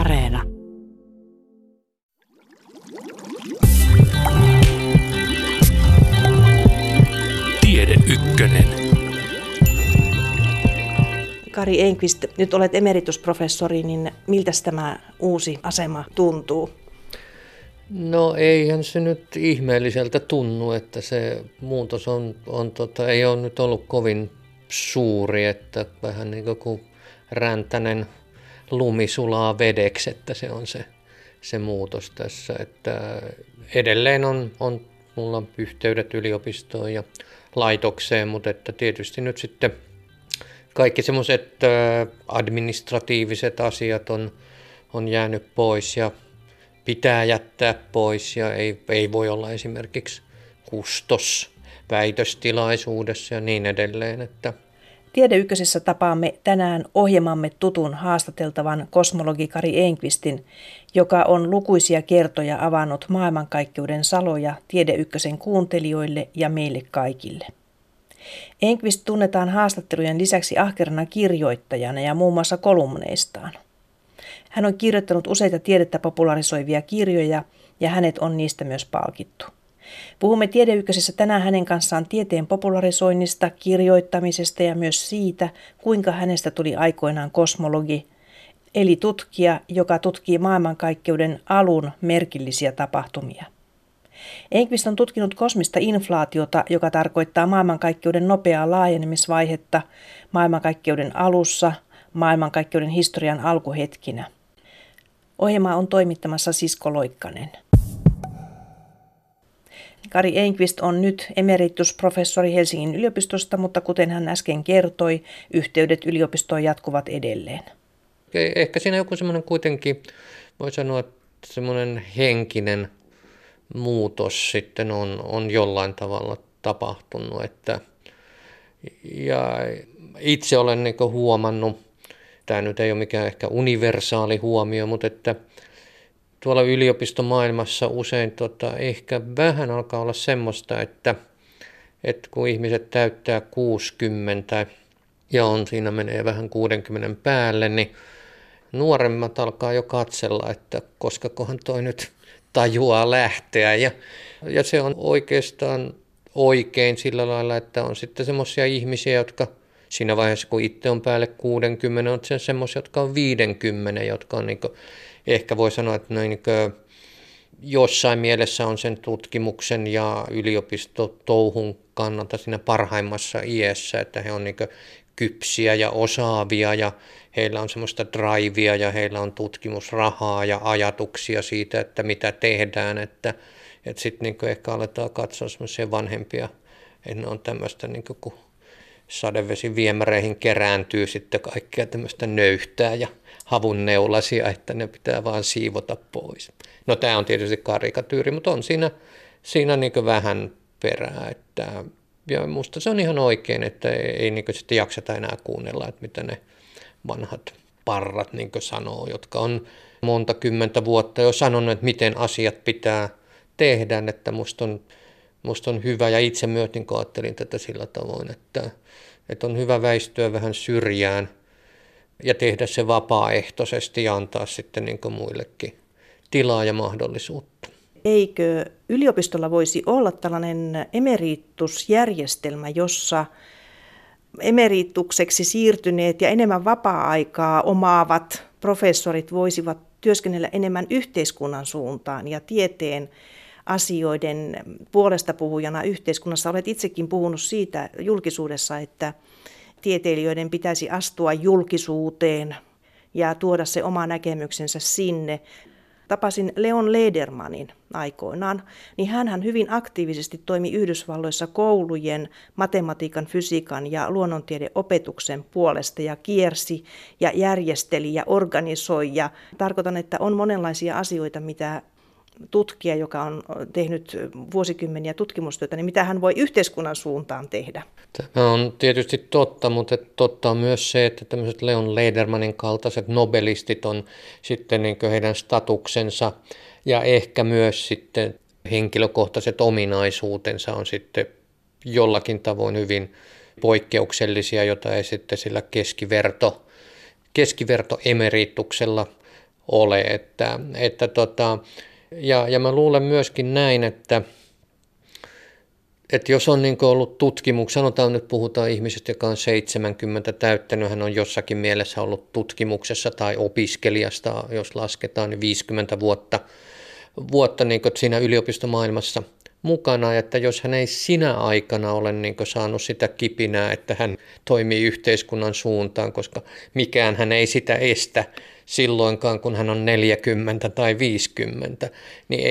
Areena. Tiedeykkönen. Kari Enqvist, nyt olet emeritusprofessori, niin miltäs tämä uusi asema tuntuu? No eihän se nyt ihmeelliseltä tunnu, että se muutos ei ole nyt ollut kovin suuri, että vähän niin kuin räntänen lumi sulaa vedeksi, että se on se muutos tässä, että edelleen on mulla yhteydet yliopistoon ja laitokseen, mutta että tietysti nyt sitten kaikki semmoiset administratiiviset asiat on jäänyt pois ja pitää jättää pois ja ei voi olla esimerkiksi kustos väitöstilaisuudessa ja niin edelleen, että Tiedeykkösessä tapaamme tänään ohjelmamme tutun haastateltavan kosmologi Kari Enqvistin, joka on lukuisia kertoja avannut maailmankaikkeuden saloja Tiedeykkösen kuuntelijoille ja meille kaikille. Enqvist tunnetaan haastattelujen lisäksi ahkerana kirjoittajana ja muun muassa kolumneistaan. Hän on kirjoittanut useita tiedettä popularisoivia kirjoja ja hänet on niistä myös palkittu. Puhumme Tiedeykkösessä tänään hänen kanssaan tieteen popularisoinnista, kirjoittamisesta ja myös siitä, kuinka hänestä tuli aikoinaan kosmologi, eli tutkija, joka tutkii maailmankaikkeuden alun merkillisiä tapahtumia. Enqvist on tutkinut kosmista inflaatiota, joka tarkoittaa maailmankaikkeuden nopeaa laajenemisvaihetta maailmankaikkeuden alussa, maailmankaikkeuden historian alkuhetkinä. Ohjelmaa on toimittamassa Sisko Loikkanen. Kari Enqvist on nyt emeritusprofessori Helsingin yliopistosta, mutta kuten hän äsken kertoi, yhteydet yliopistoon jatkuvat edelleen. Ehkä siinä joku semmoinen kuitenkin, voi sanoa, että semmoinen henkinen muutos sitten on jollain tavalla tapahtunut. Ja itse olen niin kuin huomannut, tämä nyt ei ole mikään ehkä universaali huomio, mutta että tuolla yliopistomaailmassa usein ehkä vähän alkaa olla semmoista, että kun ihmiset täyttää 60 ja siinä menee vähän 60 päälle, niin nuoremmat alkaa jo katsella, että koskakohan toi nyt tajuaa lähteä. Ja se on oikeastaan oikein sillä lailla, että on sitten semmoisia ihmisiä, jotka siinä vaiheessa kun itse on päälle 60, on semmoisia, jotka on 50, jotka on niin kuin ehkä voi sanoa, että noin jossain mielessä on sen tutkimuksen ja yliopistotouhun kannalta siinä parhaimmassa iässä, että he on niin kypsiä ja osaavia ja heillä on semmoista drivea ja heillä on tutkimusrahaa ja ajatuksia siitä, että mitä tehdään, että sitten niin ehkä aletaan katsoa semmoisia vanhempia, että ne on tämmöistä niin kuin sadevesiviemäreihin kerääntyy sitten kaikkea tämmöistä nöyhtää ja havunneulasia, että ne pitää vaan siivota pois. No tämä on tietysti karikatyyri, mutta on siinä niin kuin vähän perää. Ja musta se on ihan oikein, että ei niin kuin sitten jakseta enää kuunnella, että mitä ne vanhat parrat niin kuin sanoo, jotka on monta kymmentä vuotta jo sanonut, että miten asiat pitää tehdä, että musta on hyvä, ja itse myös niin ajattelin tätä sillä tavoin, että on hyvä väistyä vähän syrjään ja tehdä se vapaaehtoisesti ja antaa sitten niin muillekin tilaa ja mahdollisuutta. Eikö yliopistolla voisi olla tällainen emeritusjärjestelmä, jossa emeritukseksi siirtyneet ja enemmän vapaa-aikaa omaavat professorit voisivat työskennellä enemmän yhteiskunnan suuntaan ja tieteen asioiden puolesta puhujana yhteiskunnassa? Olet itsekin puhunut siitä julkisuudessa, että tieteilijöiden pitäisi astua julkisuuteen ja tuoda se oma näkemyksensä sinne. Tapasin Leon Ledermanin aikoinaan, niin hänhän hyvin aktiivisesti toimi Yhdysvalloissa koulujen matematiikan, fysiikan ja luonnontiedeopetuksen puolesta ja kiersi ja järjesteli ja organisoi. Ja tarkoitan, että on monenlaisia asioita, mitä tutkija, joka on tehnyt vuosikymmeniä tutkimustyötä, niin mitä hän voi yhteiskunnan suuntaan tehdä? Tämä on tietysti totta, mutta totta on myös se, että tämmöiset Leon Ledermanin kaltaiset nobelistit on sitten niin kuin heidän statuksensa ja ehkä myös sitten henkilökohtaiset ominaisuutensa on sitten jollakin tavoin hyvin poikkeuksellisia, jota ei sitten sillä keskivertoemerituksella ole. Ja mä luulen myöskin näin, että jos on niin kuin ollut tutkimuksessa, sanotaan nyt puhutaan ihmisestä, joka on 70 täyttänyt, hän on jossakin mielessä ollut tutkimuksessa tai opiskelijasta, jos lasketaan, niin 50 vuotta niin kuin siinä yliopistomaailmassa mukana, että jos hän ei sinä aikana ole niin kuin saanut sitä kipinää, että hän toimii yhteiskunnan suuntaan, koska mikään hän ei sitä estä silloinkaan, kun hän on 40 tai 50, niin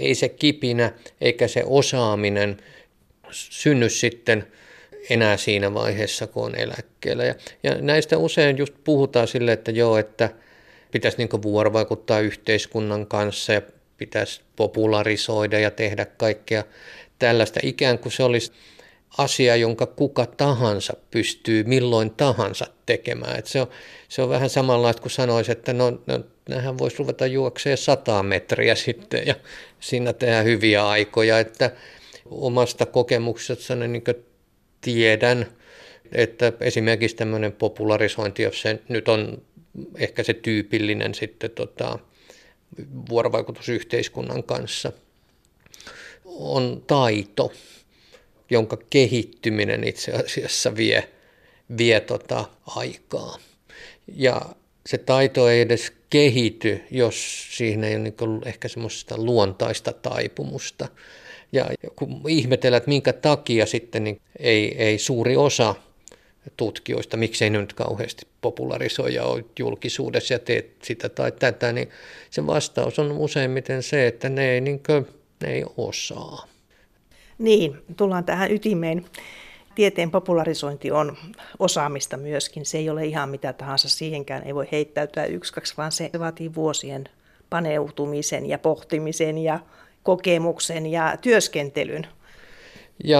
ei se kipinä eikä se osaaminen synny sitten enää siinä vaiheessa, kun on eläkkeellä. Ja näistä usein just puhutaan silleen, että joo, että pitäisi niin kuin vuorovaikuttaa yhteiskunnan kanssa ja pitäisi popularisoida ja tehdä kaikkea tällaista. Ikään kuin se olisi asia, jonka kuka tahansa pystyy milloin tahansa tekemään. Että se on vähän samanlaista kuin sanoisi, että no nämähän voisi ruveta juoksemaan 100 metriä sitten ja siinä tehdään hyviä aikoja. Että omasta kokemuksestani niin tiedän, että esimerkiksi tämmöinen popularisointi, jos se nyt on ehkä se tyypillinen sitten vuorovaikutusyhteiskunnan kanssa, on taito, jonka kehittyminen itse asiassa vie aikaa. Ja se taito ei edes kehity, jos siinä ei ole niin ehkä semmoista luontaista taipumusta. Ja kun ihmetellään, että minkä takia sitten niin ei suuri osa tutkijoista, miksei nyt kauheasti popularisoi ja ole julkisuudessa ja teet sitä tai tätä, niin se vastaus on useimmiten se, että ne ei osaa. Niin, tullaan tähän ytimeen. Tieteen popularisointi on osaamista myöskin. Se ei ole ihan mitä tahansa, siihenkään ei voi heittäytyä 1-2, vaan se vaatii vuosien paneutumisen ja pohtimisen ja kokemuksen ja työskentelyn.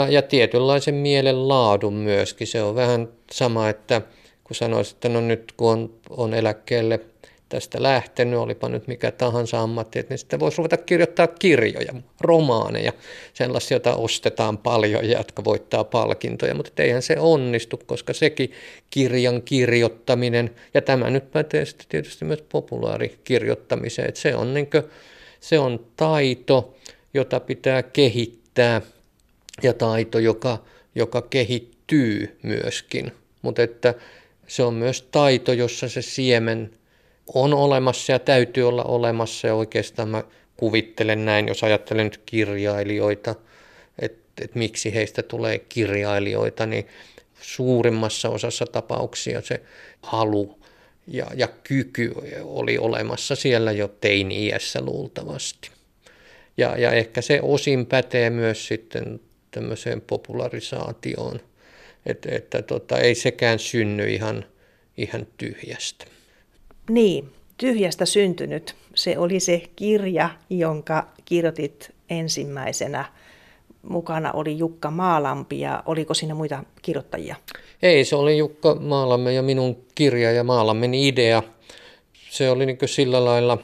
Ja tietynlaisen mielenlaadun myöskin. Se on vähän sama, että kun sanoisin, että no nyt kun on eläkkeelle tästä lähtenyt, olipa nyt mikä tahansa ammatti, niin sitten voisi ruveta kirjoittaa kirjoja, romaaneja, sellaisia, joita ostetaan paljon ja jotka voittaa palkintoja, mutta eihän se onnistu, koska sekin kirjan kirjoittaminen, ja tämä nyt pätee sitten tietysti myös populaarikirjoittamiseen, että se on niin kuin, se on taito, jota pitää kehittää ja taito, joka kehittyy myöskin, mutta että se on myös taito, jossa se siemen on olemassa ja täytyy olla olemassa, ja oikeastaan mä kuvittelen näin, jos ajattelen nyt kirjailijoita, että miksi heistä tulee kirjailijoita, niin suurimmassa osassa tapauksia se halu ja kyky oli olemassa siellä jo teini-iässä luultavasti. Ja ehkä se osin pätee myös sitten tämmöiseen popularisaatioon, että ei sekään synny ihan tyhjästä. Niin, Tyhjästä syntynyt. Se oli se kirja, jonka kirjoitit ensimmäisenä. Mukana oli Jukka Maalampi, ja oliko siinä muita kirjoittajia? Ei, se oli Jukka Maalampi ja minun kirja ja Maalammin idea. Se oli niin kuin sillä lailla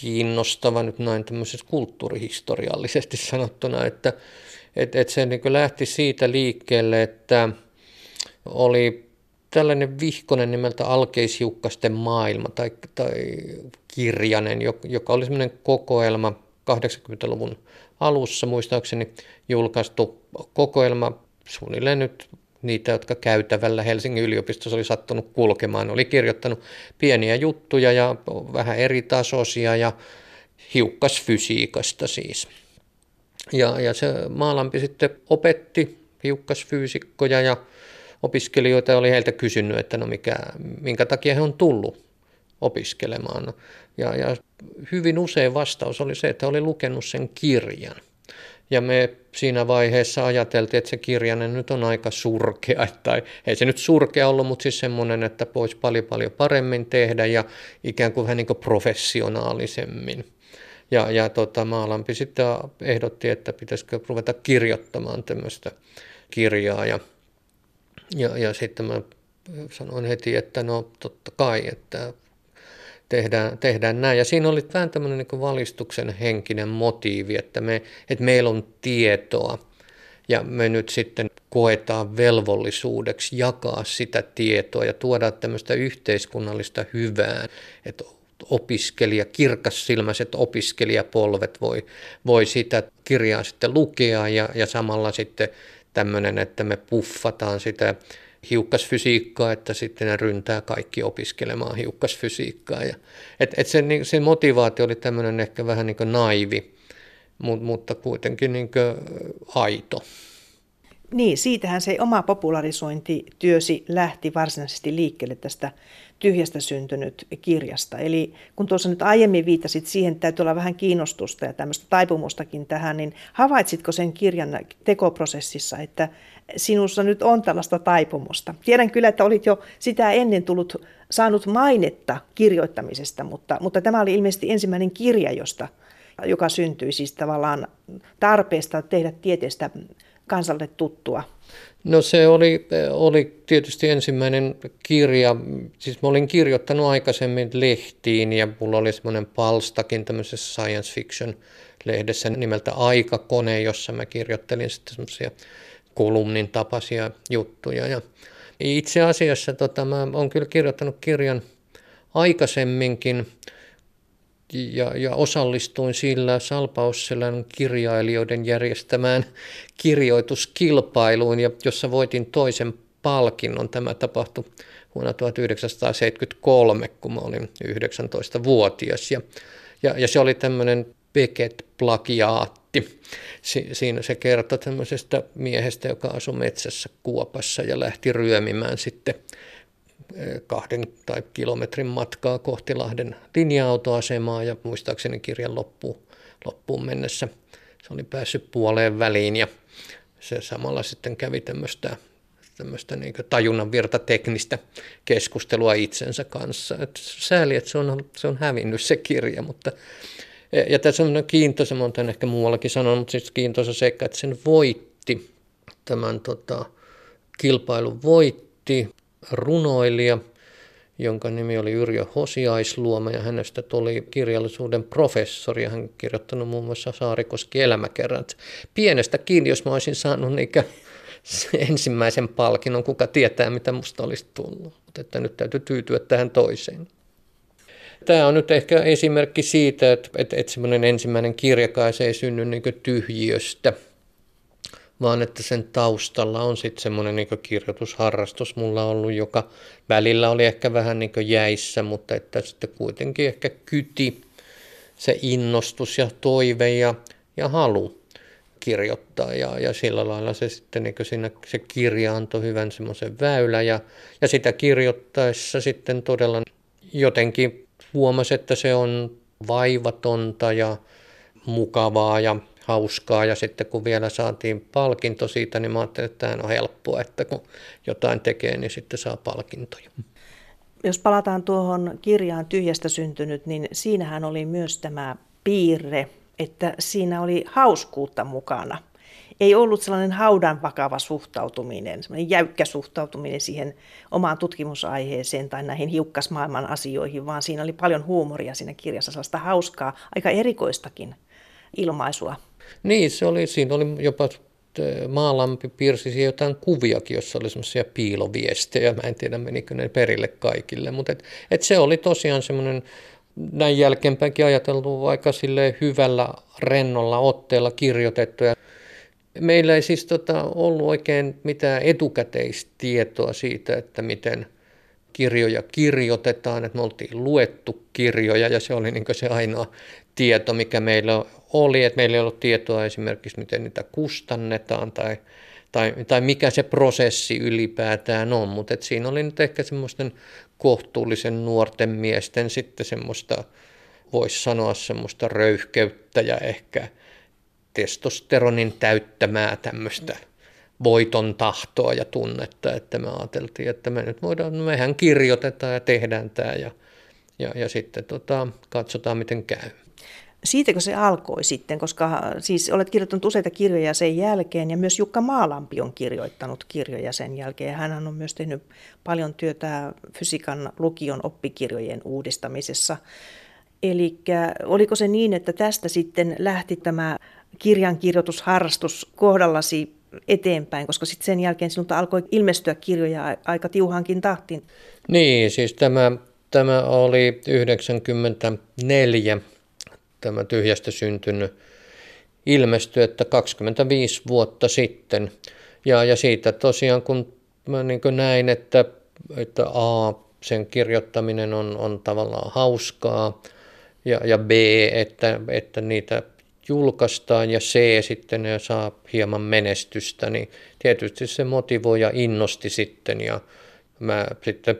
kiinnostava nyt näin tämmöisessä kulttuurihistoriallisesti sanottuna, että se niin kuin lähti siitä liikkeelle, että oli tällainen vihkonen nimeltä Alkeishiukkasten maailma tai kirjanen, joka oli semmoinen kokoelma 80-luvun alussa muistaakseni julkaistu kokoelma, suunnilleen nyt niitä, jotka käytävällä Helsingin yliopistossa oli sattunut kulkemaan, oli kirjoittanut pieniä juttuja ja vähän eri tasoisia ja hiukkasfysiikasta siis. Ja se Maalampi sitten opetti hiukkasfyysikkoja ja opiskelijoita ja oli heiltä kysynyt, että no minkä takia he on tullut opiskelemaan. Ja hyvin usein vastaus oli se, että oli lukenut sen kirjan. Ja me siinä vaiheessa ajateltiin, että se kirjanen nyt on aika surkea, tai ei se nyt surkea ollut, mutta siis semmoinen, että voisi paljon paremmin tehdä ja ikään kuin vähän niin kuin professionaalisemmin. Ja Maalampi sitten ehdotti, että pitäisikö ruveta kirjoittamaan tämmöistä kirjaa. Ja sitten mä sanoin heti, että no totta kai, että tehdään näin. Ja siinä oli vähän tämmöinen niin kuin valistuksen henkinen motiivi, että meillä on tietoa ja me nyt sitten koetaan velvollisuudeksi jakaa sitä tietoa ja tuoda tämmöistä yhteiskunnallista hyvää. Että kirkassilmäiset opiskelijapolvet voi sitä kirjaa sitten lukea ja samalla sitten tämmöinen, että me puffataan sitä hiukkasfysiikkaa, että sitten ne ryntää kaikki opiskelemaan hiukkasfysiikkaa. Se motivaatio oli tämmöinen ehkä vähän niin kuin naivi, mutta kuitenkin niin kuin aito. Niin, siitähän se oma popularisointityösi lähti varsinaisesti liikkeelle tästä Tyhjästä syntynyt kirjasta. Eli kun tuossa nyt aiemmin viittasit siihen, että täytyy olla vähän kiinnostusta ja tämmöistä taipumustakin tähän, niin havaitsitko sen kirjan tekoprosessissa, että sinussa nyt on tällaista taipumusta? Tiedän kyllä, että olit jo sitä ennen saanut mainetta kirjoittamisesta, mutta tämä oli ilmeisesti ensimmäinen kirja, joka syntyi siis tavallaan tarpeesta tehdä tieteestä kansalle tuttua? No se oli tietysti ensimmäinen kirja. Siis mä olin kirjoittanut aikaisemmin lehtiin ja mulla oli semmoinen palstakin tämmöisessä science fiction-lehdessä nimeltä Aikakone, jossa mä kirjoittelin sitten semmoisia kolumnin tapaisia juttuja. Ja itse asiassa mä oon kyllä kirjoittanut kirjan aikaisemminkin ja osallistuin sillä Salpausselän kirjailijoiden järjestämään kirjoituskilpailuun, jossa voitin toisen palkinnon. Tämä tapahtui vuonna 1973, kun mä olin 19-vuotias. Ja se oli tämmöinen Beckett-plagiaatti. Siinä se kertoi tämmöisestä miehestä, joka asui metsässä kuopassa ja lähti ryömimään sitten 2 kilometrin matkaa kohti Lahden linja-autoasemaa, ja muistaakseni kirjan loppuun mennessä se oli päässyt puoleen väliin, ja se samalla sitten kävi tämmöistä niin kuin tajunnanvirtateknistä keskustelua itsensä kanssa. Et sääli, että se on hävinnyt se kirja, mutta ja tässä on kiintoisa, mä oon tämän ehkä muuallakin sanonut, mutta siis kiintoisa seikka, että sen voitti, tämän kilpailun voitti runoilija, jonka nimi oli Yrjö Hosiaisluoma, ja hänestä tuli kirjallisuuden professori, ja hän on kirjoittanut muun muassa Saarikoski elämäkerrat. Pienestä kiinni, jos mä olisin saanut ensimmäisen palkinnon, kuka tietää, mitä musta olisi tullut. Mutta että nyt täytyy tyytyä tähän toiseen. Tämä on nyt ehkä esimerkki siitä, että semmoinen ensimmäinen kirjakaan se ei synny niin kuin tyhjiöstä, vaan että sen taustalla on sitten semmoinen niin kuin kirjoitusharrastus mulla ollut, joka välillä oli ehkä vähän niin kuin jäissä, mutta että sitten kuitenkin ehkä kyti se innostus ja toive ja halu kirjoittaa. Ja sillä lailla se sitten niin kuin se kirja antoi hyvän semmoisen väylän, ja sitä kirjoittaessa sitten todella jotenkin huomasi, että se on vaivatonta ja mukavaa ja hauskaa, ja sitten kun vielä saatiin palkinto siitä, niin mä ajattelin, että tämä on helppoa, että kun jotain tekee, niin sitten saa palkintoja. Jos palataan tuohon kirjaan Tyhjästä syntynyt, niin siinähän oli myös tämä piirre, että siinä oli hauskuutta mukana. Ei ollut sellainen haudan vakava suhtautuminen, sellainen jäykkä suhtautuminen siihen omaan tutkimusaiheeseen tai näihin hiukkasmaailman asioihin, vaan siinä oli paljon huumoria siinä kirjassa, sellaista hauskaa, aika erikoistakin ilmaisua. Niin, siinä oli jopa Maalampi piirsi jotain kuviakin, jossa oli semmoisia piiloviestejä. Mä en tiedä, menikö ne perille kaikille, mutta se oli tosiaan semmoinen näin jälkeenpäinkin ajateltu aika silleen hyvällä, rennolla otteella kirjoitettu. Ja meillä ei siis ollut oikein mitään etukäteistietoa siitä, että miten kirjoja kirjoitetaan, että me oltiin luettu kirjoja, ja se oli niin kuin se ainoa tieto, mikä meillä oli, että meillä ei ollut tietoa esimerkiksi, miten niitä kustannetaan tai mikä se prosessi ylipäätään on, mutta siinä oli nyt ehkä semmoisten kohtuullisen nuorten miesten sitten semmoista, voisi sanoa semmoista röyhkeyttä ja ehkä testosteronin täyttämää tämmöistä voiton tahtoa ja tunnetta, että me ajateltiin, että me nyt mehän kirjoitetaan ja tehdään tämä ja sitten katsotaan, miten käy. Siitäkö se alkoi sitten, koska siis olet kirjoittanut useita kirjoja sen jälkeen, ja myös Jukka Maalampi on kirjoittanut kirjoja sen jälkeen. Hän on myös tehnyt paljon työtä fysiikan lukion oppikirjojen uudistamisessa. Eli oliko se niin, että tästä sitten lähti tämä kirjankirjoitusharrastus kohdallasi eteenpäin, koska sitten sen jälkeen sinulta alkoi ilmestyä kirjoja aika tiuhaankin tahtiin? Niin, siis tämä Tämä oli 1994, tämä Tyhjästä syntynyt ilmestyi, että 25 vuotta sitten. Ja siitä tosiaan, kun mä niin kuin näin, että A, sen kirjoittaminen on tavallaan hauskaa, ja B, että niitä julkaistaan, ja C, sitten ne saa hieman menestystä, niin tietysti se motivoi ja innosti sitten, ja mä sitten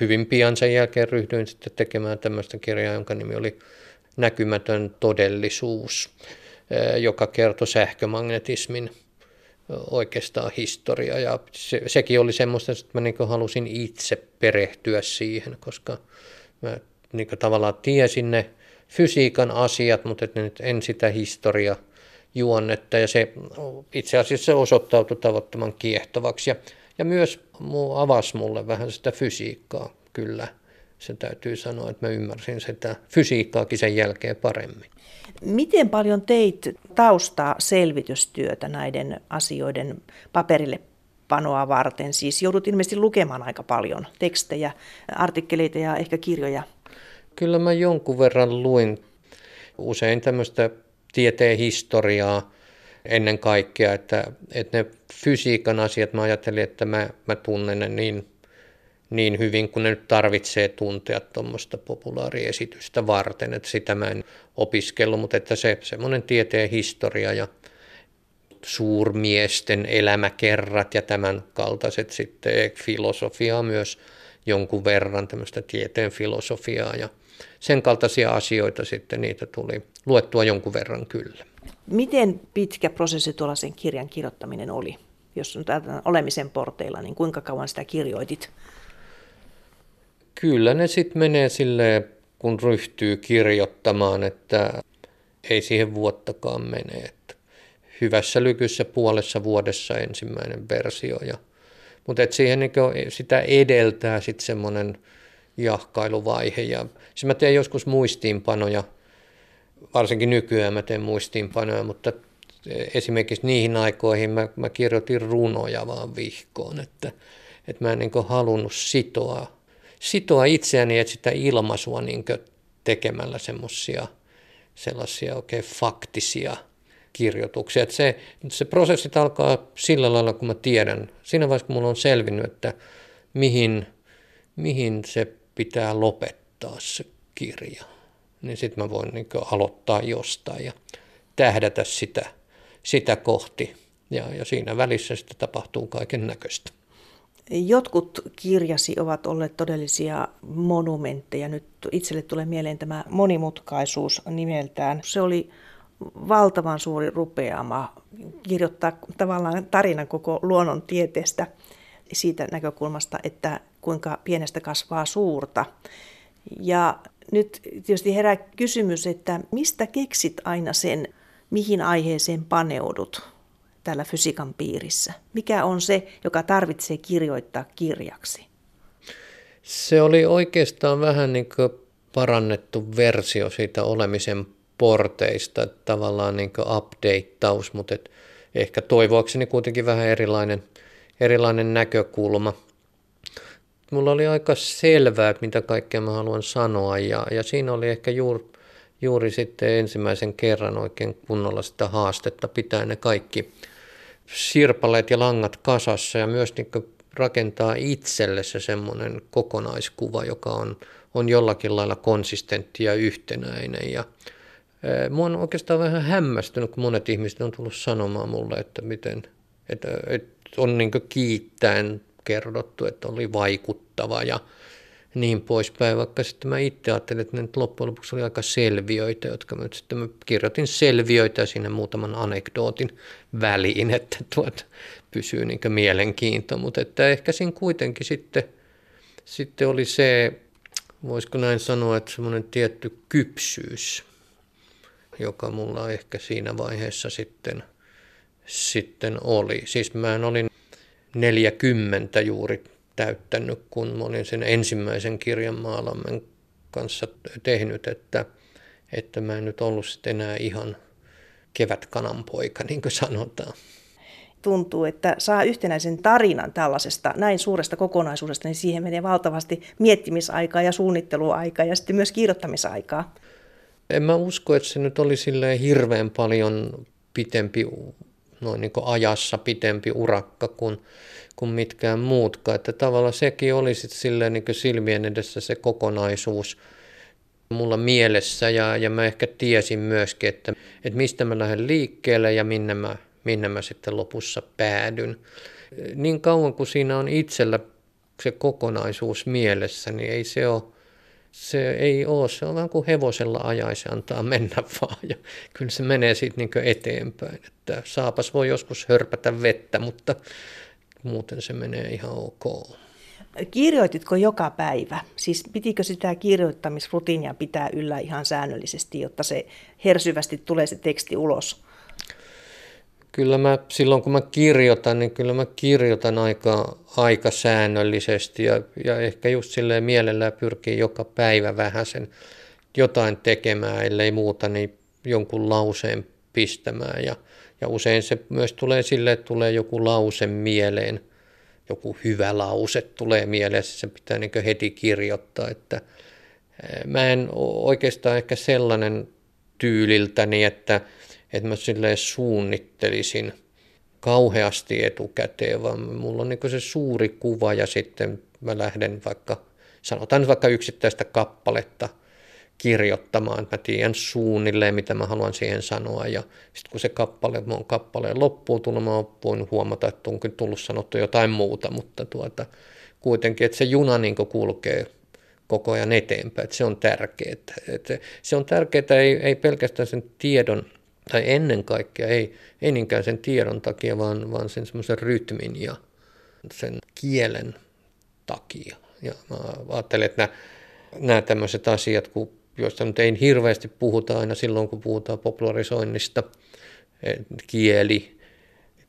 hyvin pian sen jälkeen ryhdyin sitten tekemään tämmöistä kirjaa, jonka nimi oli Näkymätön todellisuus, joka kertoi sähkömagnetismin oikeastaan historiaa. Ja sekin oli semmoista, että mä niin kuin halusin itse perehtyä siihen, koska mä niin kuin tavallaan tiesin ne fysiikan asiat, mutta että nyt en sitä historiajuonnetta. Ja se itse asiassa se osoittautui tavattoman kiehtovaksi. Ja myös avasi mulle vähän sitä fysiikkaa, kyllä. Se täytyy sanoa, että mä ymmärsin sitä fysiikkaakin sen jälkeen paremmin. Miten paljon teit taustaa selvitystyötä näiden asioiden paperille panoa varten? Siis joudut ilmeisesti lukemaan aika paljon tekstejä, artikkeleita ja ehkä kirjoja. Kyllä mä jonkun verran luin usein tämmöistä tieteen historiaa ennen kaikkea, että ne fysiikan asiat mä ajattelin, että mä tunnen ne niin hyvin, kun ne nyt tarvitsee tuntea tuommoista populaariesitystä varten, että sitä mä en opiskellut, mutta että se semmoinen tieteen historia ja suurmiesten elämäkerrat ja tämän kaltaiset sitten filosofiaa myös jonkun verran, tämmöistä tieteen filosofiaa ja sen kaltaisia asioita sitten niitä tuli luettua jonkun verran kyllä. Miten pitkä prosessi tuollaisen kirjan kirjoittaminen oli? Jos on olemisen porteilla, niin kuinka kauan sitä kirjoitit? Kyllä ne sitten menee silleen, kun ryhtyy kirjoittamaan, että ei siihen vuottakaan mene. Että hyvässä lykyssä puolessa vuodessa ensimmäinen versio. Mutta siihen niin sitä edeltää sitten semmoinen jahkailuvaihe. Ja siis mä teen joskus muistiinpanoja, varsinkin nykyään mä teen muistiinpanoja, mutta esimerkiksi niihin aikoihin mä kirjoitin runoja vaan vihkoon, että mä en niin halunnut sitoa itseäni, että sitä ilmaisua niin tekemällä sellaisia oikein faktisia kirjoituksia. Että se prosessit alkaa sillä lailla, kun mä tiedän. Siinä vaiheessa, kun mulla on selvinnyt, että mihin se pitää lopettaa se kirja, niin sitten mä voin niin aloittaa jostain ja tähdätä sitä kohti. Ja siinä välissä sitten tapahtuu kaiken näköistä. Jotkut kirjasi ovat olleet todellisia monumentteja. Nyt itselle tulee mieleen tämä Monimutkaisuus nimeltään. Se oli valtavan suuri rupeama kirjoittaa tavallaan tarinan koko luonnontieteestä siitä näkökulmasta, että kuinka pienestä kasvaa suurta. Ja nyt tietysti herää kysymys, että mistä keksit aina sen, mihin aiheeseen paneudut täällä fysiikan piirissä? Mikä on se, joka tarvitsee kirjoittaa kirjaksi? Se oli oikeastaan vähän niin kuin parannettu versio siitä olemisen porteista, tavallaan niin kuin update-taus, mutta ehkä toivoakseni kuitenkin vähän erilainen näkökulma. Mulla oli aika selvää, mitä kaikkea mä haluan sanoa, ja siinä oli ehkä juuri sitten ensimmäisen kerran oikein kunnolla sitä haastetta pitää ne kaikki sirpaleet ja langat kasassa ja myös niin kuin rakentaa itselle se semmoinen kokonaiskuva, joka on jollakin lailla konsistentti ja yhtenäinen. Ja mä oon oikeastaan vähän hämmästynyt, kun monet ihmiset on tullut sanomaan mulle, että miten että on niin kuin kiittäen kerrottu, että oli vaikuttava ja niin poispäin, vaikka sitten mä itse ajattelin, että nyt loppujen lopuksi oli aika selviöitä, jotka mä nyt sitten kirjoitin selviöitä sinne muutaman anekdootin väliin, että pysyy niin kuin mielenkiinto, mutta että ehkä siinä kuitenkin sitten oli se, voisiko näin sanoa, että semmoinen tietty kypsyys, joka mulla ehkä siinä vaiheessa sitten oli. Siis mä olin 40 juuri täyttänyt, kun mä olin sen ensimmäisen kirjan Maalammen kanssa tehnyt, että mä en nyt ollut sitten enää ihan kevätkananpoika, niin kuin sanotaan. tuntuu, että saa yhtenäisen tarinan tällaisesta näin suuresta kokonaisuudesta, niin siihen menee valtavasti miettimisaikaa ja suunnitteluaikaa ja sitten myös kirjoittamisaikaa. En mä usko, että se nyt oli silleen hirveän paljon pitempi, noin niin kuin ajassa pitempi urakka kuin mitkään muutkaan. Että tavallaan sekin oli sitten silleen niin kuin silmien edessä se kokonaisuus mulla mielessä ja mä ehkä tiesin myöskin, että mistä mä lähden liikkeelle ja minne mä sitten lopussa päädyn. Niin kauan kuin siinä on itsellä se kokonaisuus mielessä, niin ei se ole. Se on vaan kuin hevosella ajaa, se antaa mennä vaan ja kyllä se menee sitten niin kuin eteenpäin. Että saapas voi joskus hörpätä vettä, mutta muuten se menee ihan ok. Kirjoititko joka päivä? Siis pitikö sitä kirjoittamisrutiinia pitää yllä ihan säännöllisesti, jotta se hersyvästi tulee se teksti ulos? Kyllä mä silloin kun mä kirjoitan, niin kyllä mä kirjoitan aika säännöllisesti ja ehkä just silleen mielellään pyrkii joka päivä vähän sen jotain tekemään, ellei muuta, niin jonkun lauseen pistämään. Ja usein se myös tulee silleen, että tulee joku lause mieleen, joku hyvä lause tulee mieleen, se pitää niin kuin heti kirjoittaa. Että mä en ole oikeastaan ehkä sellainen tyyliltäni, että mä silleen suunnittelisin kauheasti etukäteen, vaan mulla on niin kuin se suuri kuva ja sitten mä lähden vaikka, sanotaan vaikka yksittäistä kappaletta kirjoittamaan. Mä tiedän suunnilleen, mitä mä haluan siihen sanoa ja sitten kun se kappaleen loppuun tullut, mä voin huomata, että onkin tullut sanottu jotain muuta, mutta kuitenkin, että se juna niin kuin kulkee koko ajan eteenpäin, että se on tärkeää. Että se on tärkeää ei pelkästään sen tiedon tai ennen kaikkea, ei niinkään sen tiedon takia, vaan sen semmoisen rytmin ja sen kielen takia. Ja mä ajattelen, että nämä tämmöiset asiat, joista nyt ei hirveästi puhuta aina silloin, kun puhutaan popularisoinnista, kieli,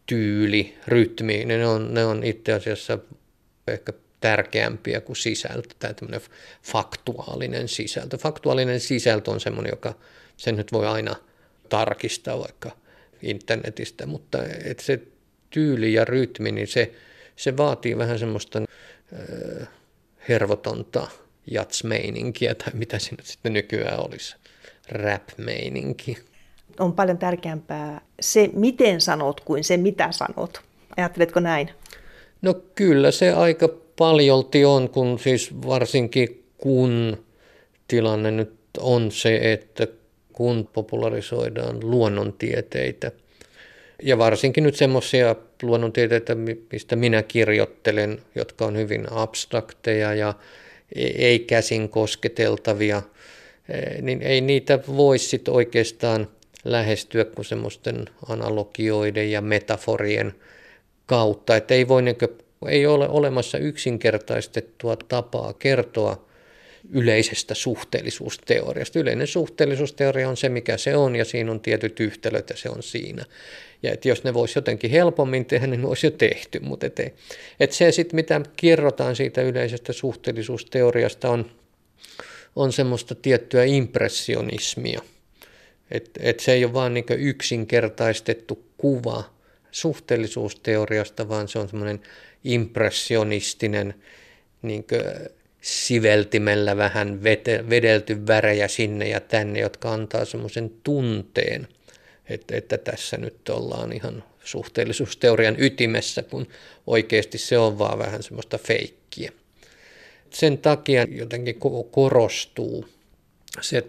tyyli, rytmi, niin ne on itse asiassa ehkä tärkeämpiä kuin sisältö, tai tämmöinen faktuaalinen sisältö. Faktuaalinen sisältö on semmoinen, joka sen nyt voi aina tarkistaa vaikka internetistä, mutta et se tyyli ja rytmi, niin se vaatii vähän semmoista hervotonta jatsmeininkiä tai mitä se nyt sitten nykyään olisi, rap-meininki. On paljon tärkeämpää se, miten sanot, kuin se, mitä sanot. Ajatteletko näin? No kyllä se aika paljolti on, kun siis varsinkin kun tilanne nyt on se, että kun popularisoidaan luonnontieteitä ja varsinkin nyt semmoisia luonnontieteitä, mistä minä kirjoittelen, jotka on hyvin abstrakteja ja ei käsin kosketeltavia, niin ei niitä voi sitten oikeastaan lähestyä kuin semmoisten analogioiden ja metaforien kautta. Että ei ole olemassa yksinkertaistettua tapaa kertoa yleisestä suhteellisuusteoriasta. Yleinen suhteellisuusteoria on se, mikä se on, ja siinä on tietyt yhtälöt, ja se on siinä. Ja että jos ne voisi jotenkin helpommin tehdä, niin ne olisi jo tehty. Mutta se sitten, mitä kerrotaan siitä yleisestä suhteellisuusteoriasta, on semmoista tiettyä impressionismia. Että se ei ole vaan niin kuin yksinkertaistettu kuva suhteellisuusteoriasta, vaan se on semmoinen impressionistinen niin kuin siveltimellä vähän vedelty värejä sinne ja tänne, jotka antaa semmoisen tunteen, että tässä nyt ollaan ihan suhteellisuusteorian ytimessä, kun oikeasti se on vaan vähän semmoista feikkiä. Sen takia jotenkin korostuu se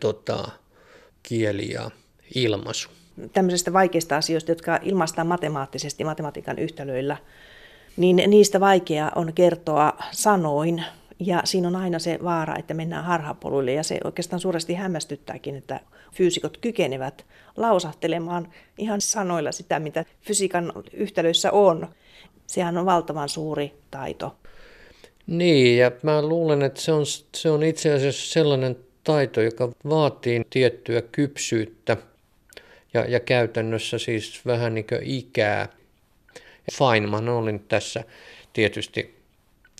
kieli ja ilmaisu. Tämmöisistä vaikeista asioista, jotka ilmaistaan matemaattisesti matematiikan yhtälöillä, niin niistä vaikea on kertoa sanoin. Ja siinä on aina se vaara, että mennään harhapoluille ja se oikeastaan suuresti hämmästyttääkin, että fyysikot kykenevät lausahtelemaan ihan sanoilla sitä, mitä fysiikan yhtälöissä on. Sehän on valtavan suuri taito. Niin, ja mä luulen, että se on itse asiassa sellainen taito, joka vaatii tiettyä kypsyyttä ja käytännössä siis vähän niin kuin ikää. Feynman oli tässä tietysti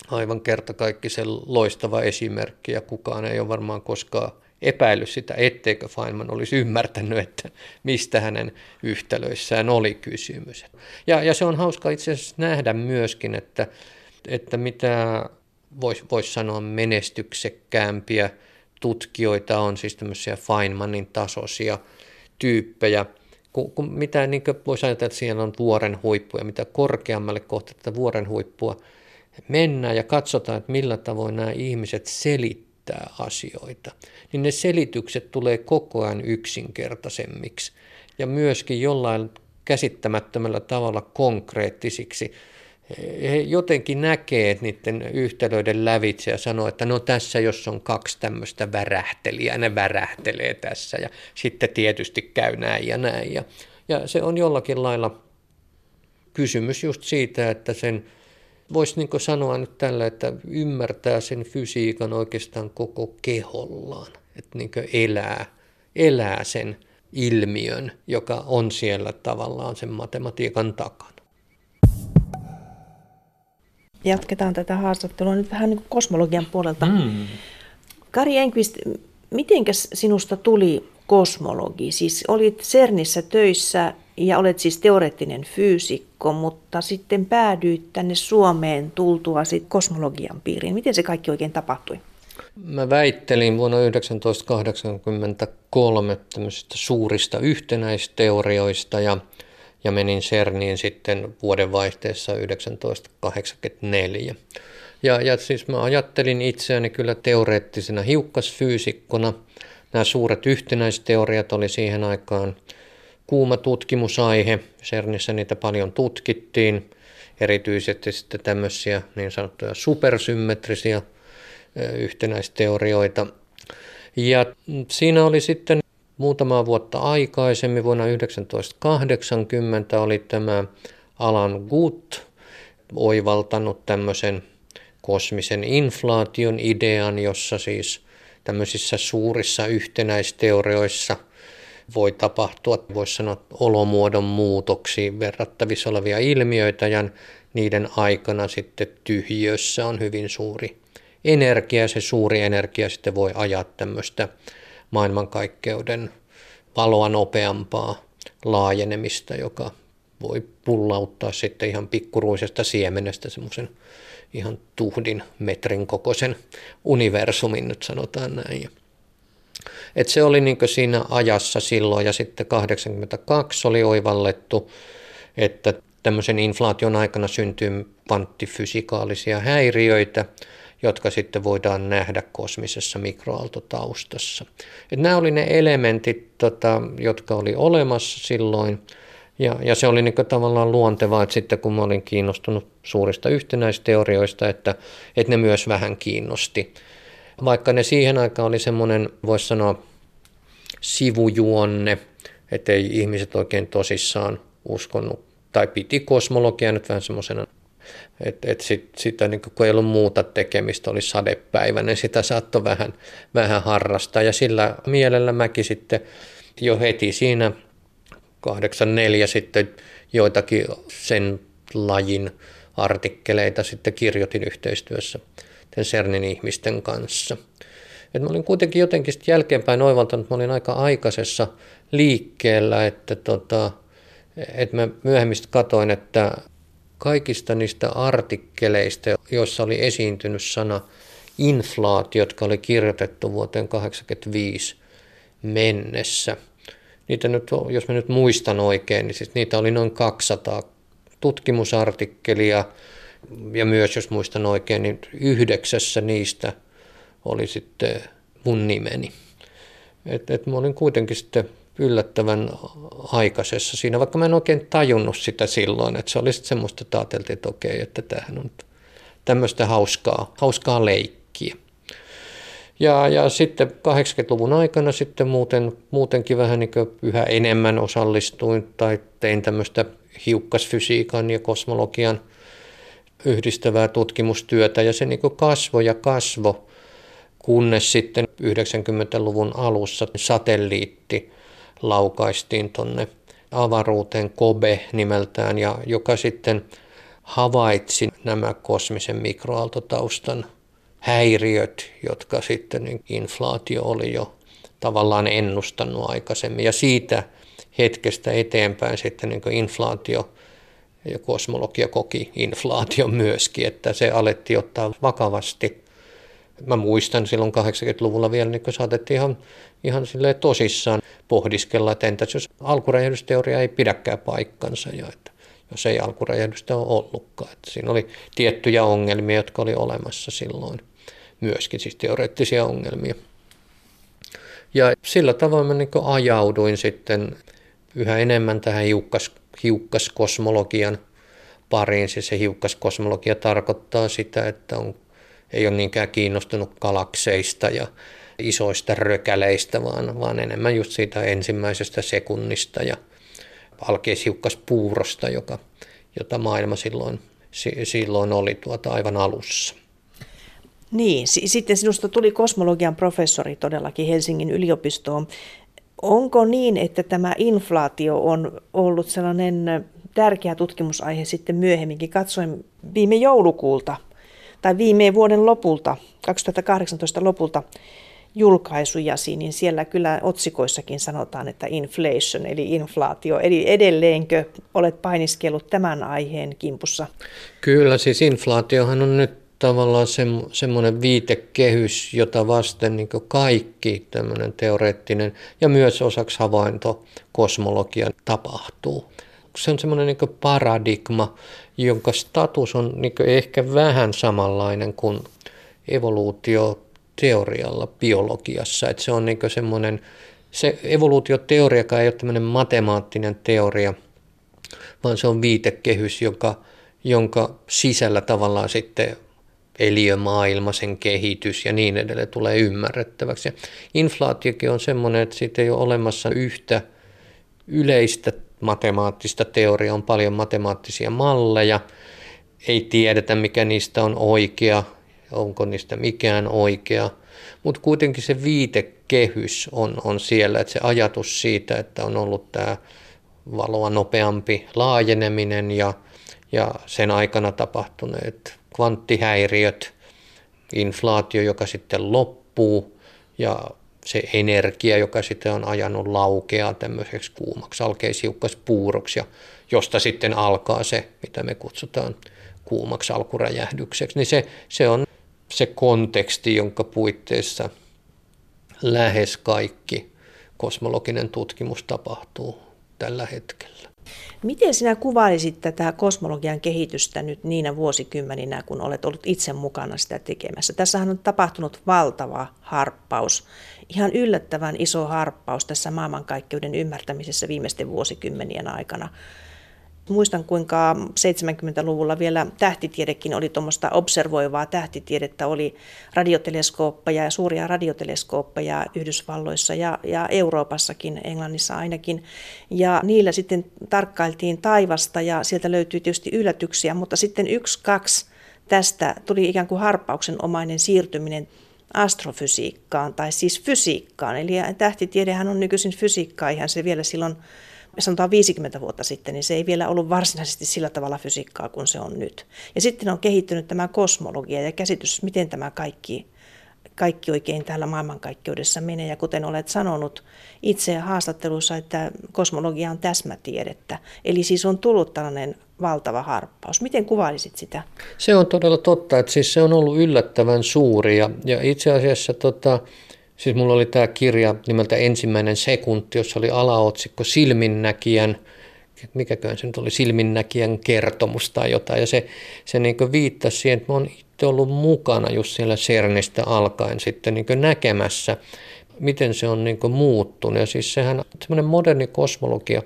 aivan kertakaikkisen loistava esimerkki, ja kukaan ei ole varmaan koskaan epäillyt sitä, etteikö Feynman olisi ymmärtänyt, että mistä hänen yhtälöissään oli kysymys. Ja se on hauska itse asiassa nähdä myöskin, että mitä voisi sanoa menestyksekkäämpiä tutkijoita on, siis tämmöisiä Feynmanin tasoisia tyyppejä, kun mitä niin voisi ajatella, että siellä on vuoren huippu, ja mitä korkeammalle kohti tätä vuoren huippua mennään ja katsotaan, että millä tavoin nämä ihmiset selittää asioita, niin ne selitykset tulee koko ajan yksinkertaisemmiksi ja myöskin jollain käsittämättömällä tavalla konkreettisiksi. He jotenkin näkee niiden yhtälöiden lävitse ja sanoo, että no tässä jos on kaksi tämmöistä värähtelijää, ne värähtelee tässä ja sitten tietysti käy näin ja näin. Ja se on jollakin lailla kysymys just siitä, että sen voisi niin kuin sanoa nyt tällä, että ymmärtää sen fysiikan oikeastaan koko kehollaan, että niin kuin elää sen ilmiön, joka on siellä tavallaan sen matematiikan takana. Jatketaan tätä haastattelua nyt vähän niin kuin kosmologian puolelta. Kari Enqvist, mitenkäs sinusta tuli kosmologi? Siis olit CERNissä töissä ja olet siis teoreettinen fyysikko, mutta sitten päädyit tänne Suomeen tultuasi kosmologian piiriin. Miten se kaikki oikein tapahtui? Mä väittelin vuonna 1983 tämmöisistä suurista yhtenäisteorioista ja menin CERNiin sitten vuodenvaihteessa 1984. Ja siis mä ajattelin itseäni kyllä teoreettisena hiukkasfyysikkona. Nämä suuret yhtenäisteoriat oli siihen aikaan kuuma tutkimusaihe. CERNissä niitä paljon tutkittiin, erityisesti sitten tämmöisiä niin sanottuja supersymmetrisiä yhtenäisteorioita. Ja siinä oli sitten muutamaa vuotta aikaisemmin, vuonna 1980, oli tämä Alan Guth oivaltanut tämmöisen kosmisen inflaation idean, jossa siis tämmöisissä suurissa yhtenäisteorioissa voi tapahtua, voisi sanoa, olomuodon muutoksiin verrattavissa olevia ilmiöitä, ja niiden aikana sitten tyhjössä on hyvin suuri energia, ja se suuri energia sitten voi ajaa tämmöistä maailmankaikkeuden valoa nopeampaa laajenemista, joka voi pullauttaa sitten ihan pikkuruisesta siemenestä semmoisen ihan tuhdin metrin kokoisen universumin, nyt sanotaan näin. Et se oli niin kuin siinä ajassa silloin, ja sitten 82 oli oivallettu, että tämmöisen inflaation aikana syntyy kvanttifysikaalisia häiriöitä, jotka sitten voidaan nähdä kosmisessa mikroaaltotaustassa. Et nämä oli ne elementit, jotka oli olemassa silloin, ja se oli niin kuin tavallaan luontevaa, että sitten kun mä olin kiinnostunut suurista yhtenäisteorioista, että ne myös vähän kiinnosti. Vaikka ne siihen aikaan oli semmoinen, voisi sanoa, sivujuonne, ettei ihmiset oikein tosissaan uskonut, tai piti kosmologiaa nyt vähän semmoisena, että sitä niin kun ei ollut muuta tekemistä, oli sadepäivä, niin sitä saattoi vähän harrastaa. Ja sillä mielellä mäkin sitten jo heti siinä 84 sitten joitakin sen lajin artikkeleita sitten kirjoitin yhteistyössä CERNin ihmisten kanssa. Et mä olin kuitenkin jotenkin jälkeenpäin oivaltanut, että mä olin aika aikaisessa liikkeellä, että mä myöhemmin katsoin, että kaikista niistä artikkeleista, joissa oli esiintynyt sana inflaatio, jotka oli kirjoitettu vuoteen 1985 mennessä. Niitä nyt, jos mä nyt muistan oikein, niin siis niitä oli noin 200 tutkimusartikkelia, ja myös, jos muistan oikein, niin 9 niistä oli sitten mun nimeni. Et mä olin kuitenkin sitten yllättävän aikaisessa siinä, vaikka mä en oikein tajunnut sitä silloin, että se oli sitten semmoista, että ajateltiin, että okei, että tämähän on tämmöistä hauskaa leikkiä. Ja sitten 80-luvun aikana sitten muutenkin vähän niin kuin yhä enemmän osallistuin tai tein tämmöistä hiukkasfysiikan ja kosmologian yhdistävää tutkimustyötä, ja se niin kuin kasvoi ja kasvoi, kunnes sitten 90-luvun alussa satelliitti laukaistiin tuonne avaruuteen, COBE nimeltään, ja joka sitten havaitsin nämä kosmisen mikroaaltotaustan häiriöt, jotka sitten inflaatio oli jo tavallaan ennustanut aikaisemmin. Ja siitä hetkestä eteenpäin sitten niin kuin inflaatio ja kosmologia koki inflaatio myöskin, että se alettiin ottaa vakavasti. Mä muistan silloin 80-luvulla vielä, niin kun saatettiin ihan silleen tosissaan pohdiskella, että entäs jos alkuräjähdysteoria ei pidäkään paikkansa ja että jos ei alkuräjähdystä ole ollutkaan. Että siinä oli tiettyjä ongelmia, jotka oli olemassa silloin myöskin, siis teoreettisia ongelmia. Ja sillä tavalla mä niin kuin ajauduin sitten yhä enemmän tähän hiukkaskosmologian pariin. Siis se hiukkaskosmologia tarkoittaa sitä, että ei ole niinkään kiinnostunut galakseista ja isoista rökäleistä, vaan enemmän just siitä ensimmäisestä sekunnista ja alkeishiukkas puurosta, jota maailma silloin oli aivan alussa. Niin, sitten sinusta tuli kosmologian professori todellakin Helsingin yliopistoon. Onko niin, että tämä inflaatio on ollut sellainen tärkeä tutkimusaihe sitten myöhemminkin? Katsoin viime joulukuulta tai viime vuoden lopulta, 2018 lopulta julkaisujasi, niin siellä kyllä otsikoissakin sanotaan, että inflation eli inflaatio. Eli edelleenkö olet painiskellut tämän aiheen kimpussa? Kyllä, siis inflaatiohan on nyt tavallaan semmoinen viitekehys, jota vasten niin kaikki tämmöinen teoreettinen ja myös osaksi havaintokosmologia tapahtuu. Se on semmoinen niin paradigma, jonka status on niin ehkä vähän samanlainen kuin evoluutioteorialla biologiassa. Että se on niin semmoinen, se evoluutioteoriakaan ei ole tämmöinen matemaattinen teoria, vaan se on viitekehys, jonka sisällä tavallaan sitten eliömaailma, sen kehitys ja niin edelleen tulee ymmärrettäväksi. Ja inflaatiokin on semmoinen, että siitä ei ole olemassa yhtä yleistä matemaattista teoriaa, on paljon matemaattisia malleja, ei tiedetä mikä niistä on oikea, onko niistä mikään oikea, mutta kuitenkin se viitekehys on siellä, että se ajatus siitä, että on ollut tämä valoa nopeampi laajeneminen ja sen aikana tapahtuneet kvanttihäiriöt, inflaatio, joka sitten loppuu ja se energia, joka sitten on ajanut laukeaa tämmöiseksi kuumaksi alkeishiukkaspuuroksi, ja josta sitten alkaa se, mitä me kutsutaan kuumaksi alkuräjähdykseksi, niin se on se konteksti, jonka puitteissa lähes kaikki kosmologinen tutkimus tapahtuu tällä hetkellä. Miten sinä kuvailisit tätä kosmologian kehitystä nyt niinä vuosikymmeninä, kun olet ollut itse mukana sitä tekemässä? Tässähän on tapahtunut valtava harppaus, ihan yllättävän iso harppaus tässä maailmankaikkeuden ymmärtämisessä viimeisten vuosikymmenien aikana. Muistan, kuinka 70-luvulla vielä tähtitiedekin oli tuommoista observoivaa tähtitiedettä, oli radioteleskooppeja ja suuria radioteleskooppeja Yhdysvalloissa ja Euroopassakin, Englannissa ainakin. Ja niillä sitten tarkkailtiin taivasta ja sieltä löytyi tietysti yllätyksiä, mutta sitten 1-2 tästä tuli ikään kuin harppauksenomainen siirtyminen astrofysiikkaan tai siis fysiikkaan. Eli tähtitiedehän on nykyisin fysiikkaa, ihan se vielä silloin sanotaan 50 vuotta sitten, niin se ei vielä ollut varsinaisesti sillä tavalla fysiikkaa kuin se on nyt. Ja sitten on kehittynyt tämä kosmologia ja käsitys, miten tämä kaikki oikein täällä maailmankaikkeudessa menee. Ja kuten olet sanonut itse haastattelussa, että kosmologia on täsmätiedettä. Eli siis on tullut tällainen valtava harppaus. Miten kuvailisit sitä? Se on todella totta, että siis se on ollut yllättävän suuri. Ja itse asiassa siis mulla oli tämä kirja nimeltä Ensimmäinen sekunti, jossa oli alaotsikko silminnäkijän, mikäköhän se nyt oli, silminnäkijän kertomus tai jotain. Ja se niin kuin viittasi siihen, että mä oon itse ollut mukana just siellä CERNistä alkaen sitten niin kuin näkemässä, miten se on niin kuin muuttunut. Ja siis sehän semmoinen moderni kosmologia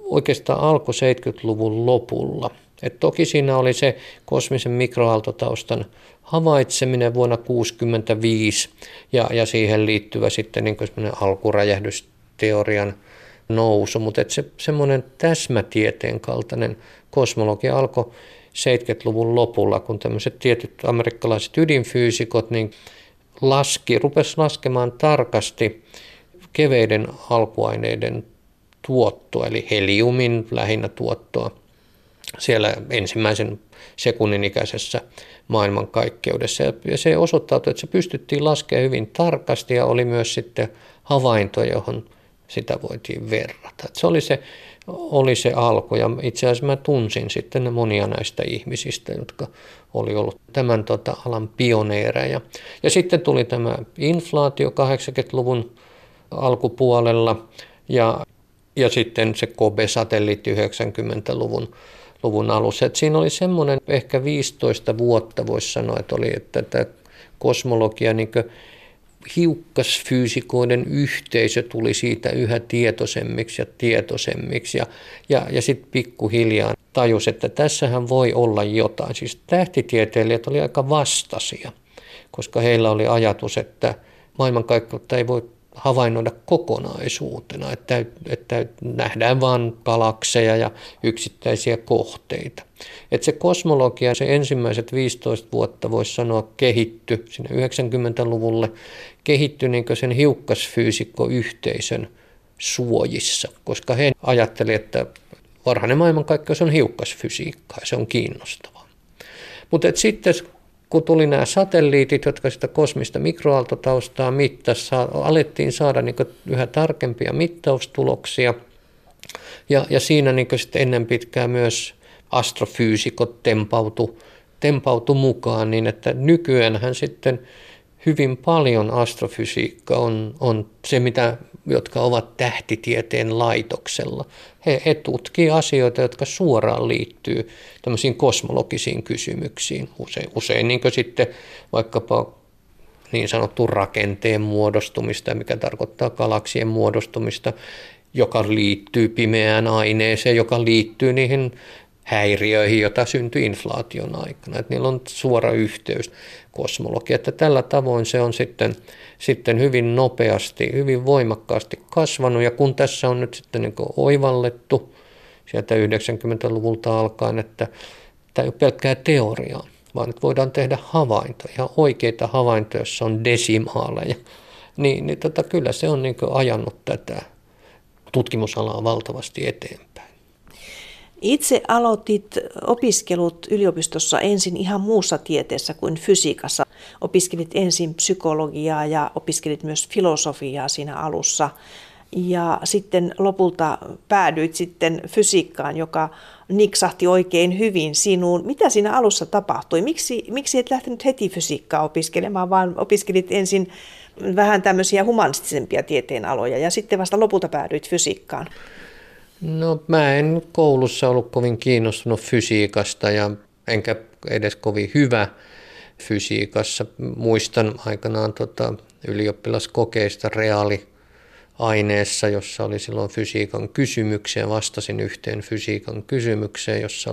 oikeastaan alkoi 70-luvun lopulla. Et toki siinä oli se kosmisen mikroaaltotaustan havaitseminen vuonna 1965 ja siihen liittyvä sitten niin alkuräjähdysteorian nousu, mutta se semmoinen täsmätieteen kaltainen kosmologia alkoi 70-luvun lopulla, kun tämmöiset tietyt amerikkalaiset ydinfyysikot niin rupesi laskemaan tarkasti keveiden alkuaineiden tuottoa, eli heliumin lähinnä tuottoa siellä ensimmäisen sekunnin ikäisessä maailmankaikkeudessa. Ja se osoittautui, että se pystyttiin laskemaan hyvin tarkasti ja oli myös sitten havainto, johon sitä voitiin verrata. Että se oli se alku, ja itse asiassa mä tunsin sitten monia näistä ihmisistä, jotka oli ollut tämän alan pioneereja. Ja sitten tuli tämä inflaatio 80-luvun alkupuolella ja sitten se COBE-satelliitti 90-luvun alussa. Et siinä oli semmoinen ehkä 15 vuotta, voisi sanoa, että oli, että tämä kosmologia niinkö hiukkasfyysikoiden yhteisö tuli siitä yhä tietoisemmiksi ja sitten pikkuhiljaa tajusi, että tässähän voi olla jotain. Siis tähtitieteilijät oli aika vastaisia, koska heillä oli ajatus, että maailmankaikkeutta ei voi havainnoida kokonaisuutena, että nähdään vain galakseja ja yksittäisiä kohteita. Että se kosmologia, se ensimmäiset 15 vuotta voisi sanoa kehittyi sinne 90-luvulle, kehittyi niin sen hiukkasfyysikkoyhteisön suojissa, koska he ajattelivat, että varhainen maailmankaikkeus on hiukkasfysiikkaa ja se on kiinnostavaa. Mutta sitten kun tuli nämä satelliitit, jotka sitä kosmista mikroaaltotaustaa mittasivat, alettiin saada niin yhä tarkempia mittaustuloksia. Ja siinä niin sitten ennen pitkään myös astrofyysikot tempautui mukaan, niin että nykyäänhän sitten hyvin paljon astrofysiikka on se, jotka ovat tähtitieteen laitoksella. He tutkivat asioita, jotka suoraan liittyy tämmöisiin kosmologisiin kysymyksiin. Usein niin kuin sitten vaikkapa niin sanottu rakenteen muodostumista, mikä tarkoittaa galaksien muodostumista, joka liittyy pimeään aineeseen, joka liittyy niihin häiriöihin, joita syntyi inflaation aikana. Että niillä on suora yhteys kosmologiaan. Tällä tavoin se on sitten hyvin nopeasti, hyvin voimakkaasti kasvanut. Ja kun tässä on nyt sitten niin oivallettu sieltä 90-luvulta alkaen, että tämä ei ole pelkkää teoriaa, vaan nyt voidaan tehdä havaintoja, ihan oikeita havaintoja, joissa on desimaaleja, niin kyllä se on niin ajanut tätä tutkimusalaa valtavasti eteenpäin. Itse aloitit opiskelut yliopistossa ensin ihan muussa tieteessä kuin fysiikassa. Opiskelit ensin psykologiaa ja opiskelit myös filosofiaa siinä alussa. Ja sitten lopulta päädyit sitten fysiikkaan, joka niksahti oikein hyvin sinuun. Mitä siinä alussa tapahtui? Miksi et lähtenyt heti fysiikkaa opiskelemaan, vaan opiskelit ensin vähän tämmöisiä humanistisempia tieteenaloja ja sitten vasta lopulta päädyit fysiikkaan? No mä en koulussa ollut kovin kiinnostunut fysiikasta ja enkä edes kovin hyvä fysiikassa. Muistan aikanaan ylioppilaskokeista reaaliaineessa, jossa oli silloin fysiikan kysymyksiä. Vastasin yhteen fysiikan kysymykseen, jossa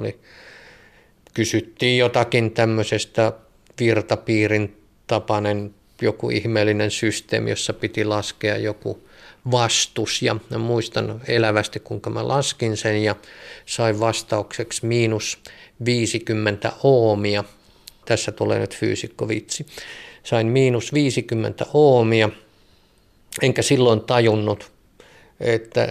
kysyttiin jotakin tämmöisestä virtapiirin tapainen joku ihmeellinen systeemi, jossa piti laskea joku vastus, ja muistan elävästi, kuinka mä laskin sen ja sain vastaukseksi -50 ohmia. Tässä tulee nyt fyysikkovitsi. Sain -50 ohmia, enkä silloin tajunnut,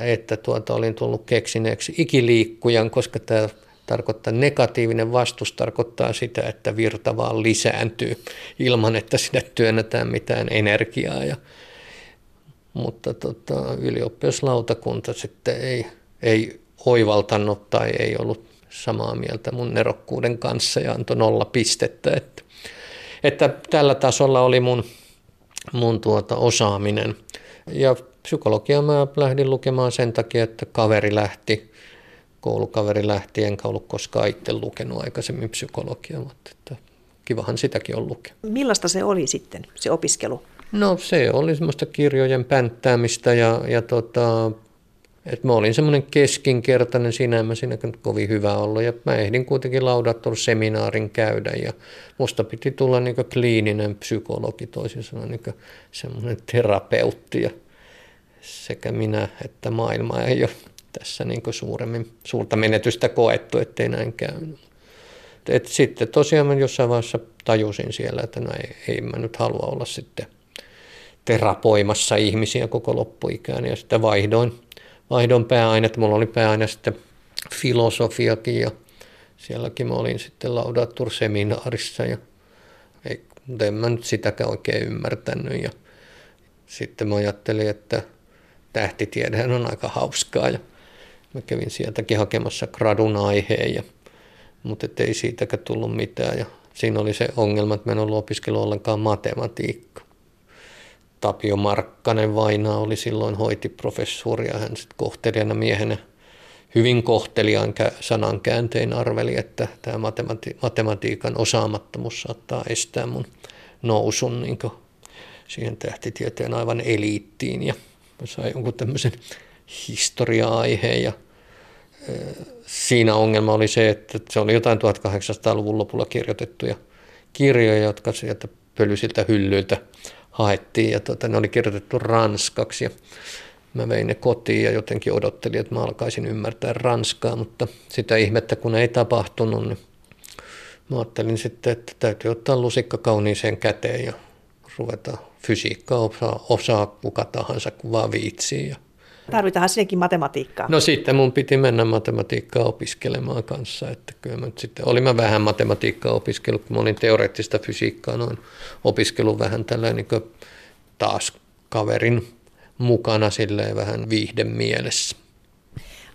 että olin tullut keksineeksi ikiliikkujan, koska tämä tarkoittaa negatiivinen vastus, tarkoittaa sitä, että virta vaan lisääntyy ilman, että sinne työnnetään mitään energiaa. Mutta ylioppilaslautakunta sitten ei oivaltanut tai ei ollut samaa mieltä mun nerokkuuden kanssa ja antoi 0 pistettä. Että tällä tasolla oli mun osaaminen. Ja psykologiaa mä lähdin lukemaan sen takia, että koulukaveri lähti, enkä ollut koskaan itse lukenut aikaisemmin psykologiaa, mutta kivahan sitäkin on lukea. Millaista se oli sitten, se opiskelu? No se oli semmoista kirjojen pänttäämistä että mä olin semmoinen keskinkertainen, en mä siinä kovin hyvä ollut ja mä ehdin kuitenkin laudator-seminaarin käydä ja musta piti tulla niin kuin kliininen psykologi, toisin sanoen niin kuin semmoinen terapeutti ja sekä minä että maailma ei ole tässä niin kuin suurta menetystä koettu, ettei näin käynyt. Et sitten tosiaan mä jossain vaiheessa tajusin siellä, että ei mä nyt halua olla sitten terapoimassa ihmisiä koko loppuikään. Ja sitten vaihdoin pääainetta. Mulla oli pääaine sitten filosofiakin ja Sielläkin mä olin sitten laudaturseminaarissa ja en mä nyt sitäkään oikein ymmärtänyt. Ja sitten mä ajattelin, että tähtitiedehän on aika hauskaa ja mä kävin sieltäkin hakemassa gradun aiheen, mutta ei siitäkään tullut mitään. Ja siinä oli se ongelma, että mä en ollut opiskellut ollenkaan matematiikkaa. Tapio Markkanen vainaa oli silloin hoitiprofessori ja hän sitten kohtelijana miehenä hyvin kohteliaan sanankääntein arveli, että tämä matematiikan osaamattomuus saattaa estää mun nousun niin siihen tähtitieteen aivan eliittiin. Ja mä sain jonkun tämmöisen historia-aiheen ja siinä ongelma oli se, että se oli jotain 1800-luvun lopulla kirjoitettuja kirjoja, jotka sieltä pölyisiltä hyllyiltä haettiin ja ne oli kirjoitettu ranskaksi ja mä vein ne kotiin ja jotenkin odottelin, että mä alkaisin ymmärtää ranskaa, mutta sitä ihmettä kun ei tapahtunut, niin mä ajattelin sitten, että täytyy ottaa lusikka kauniiseen käteen ja ruveta fysiikkaa osaa kuka tahansa kun vaan viitsii. Tarvitaanhan sinnekin matematiikkaa. No sitten mun piti mennä matematiikkaa opiskelemaan kanssa, että kyllä mä nyt sitten, olin mä vähän matematiikkaa opiskellut, kun mä olin teoreettista fysiikkaa noin opiskellut vähän tällä niin kuin taas kaverin mukana silleen vähän viihdemielessä.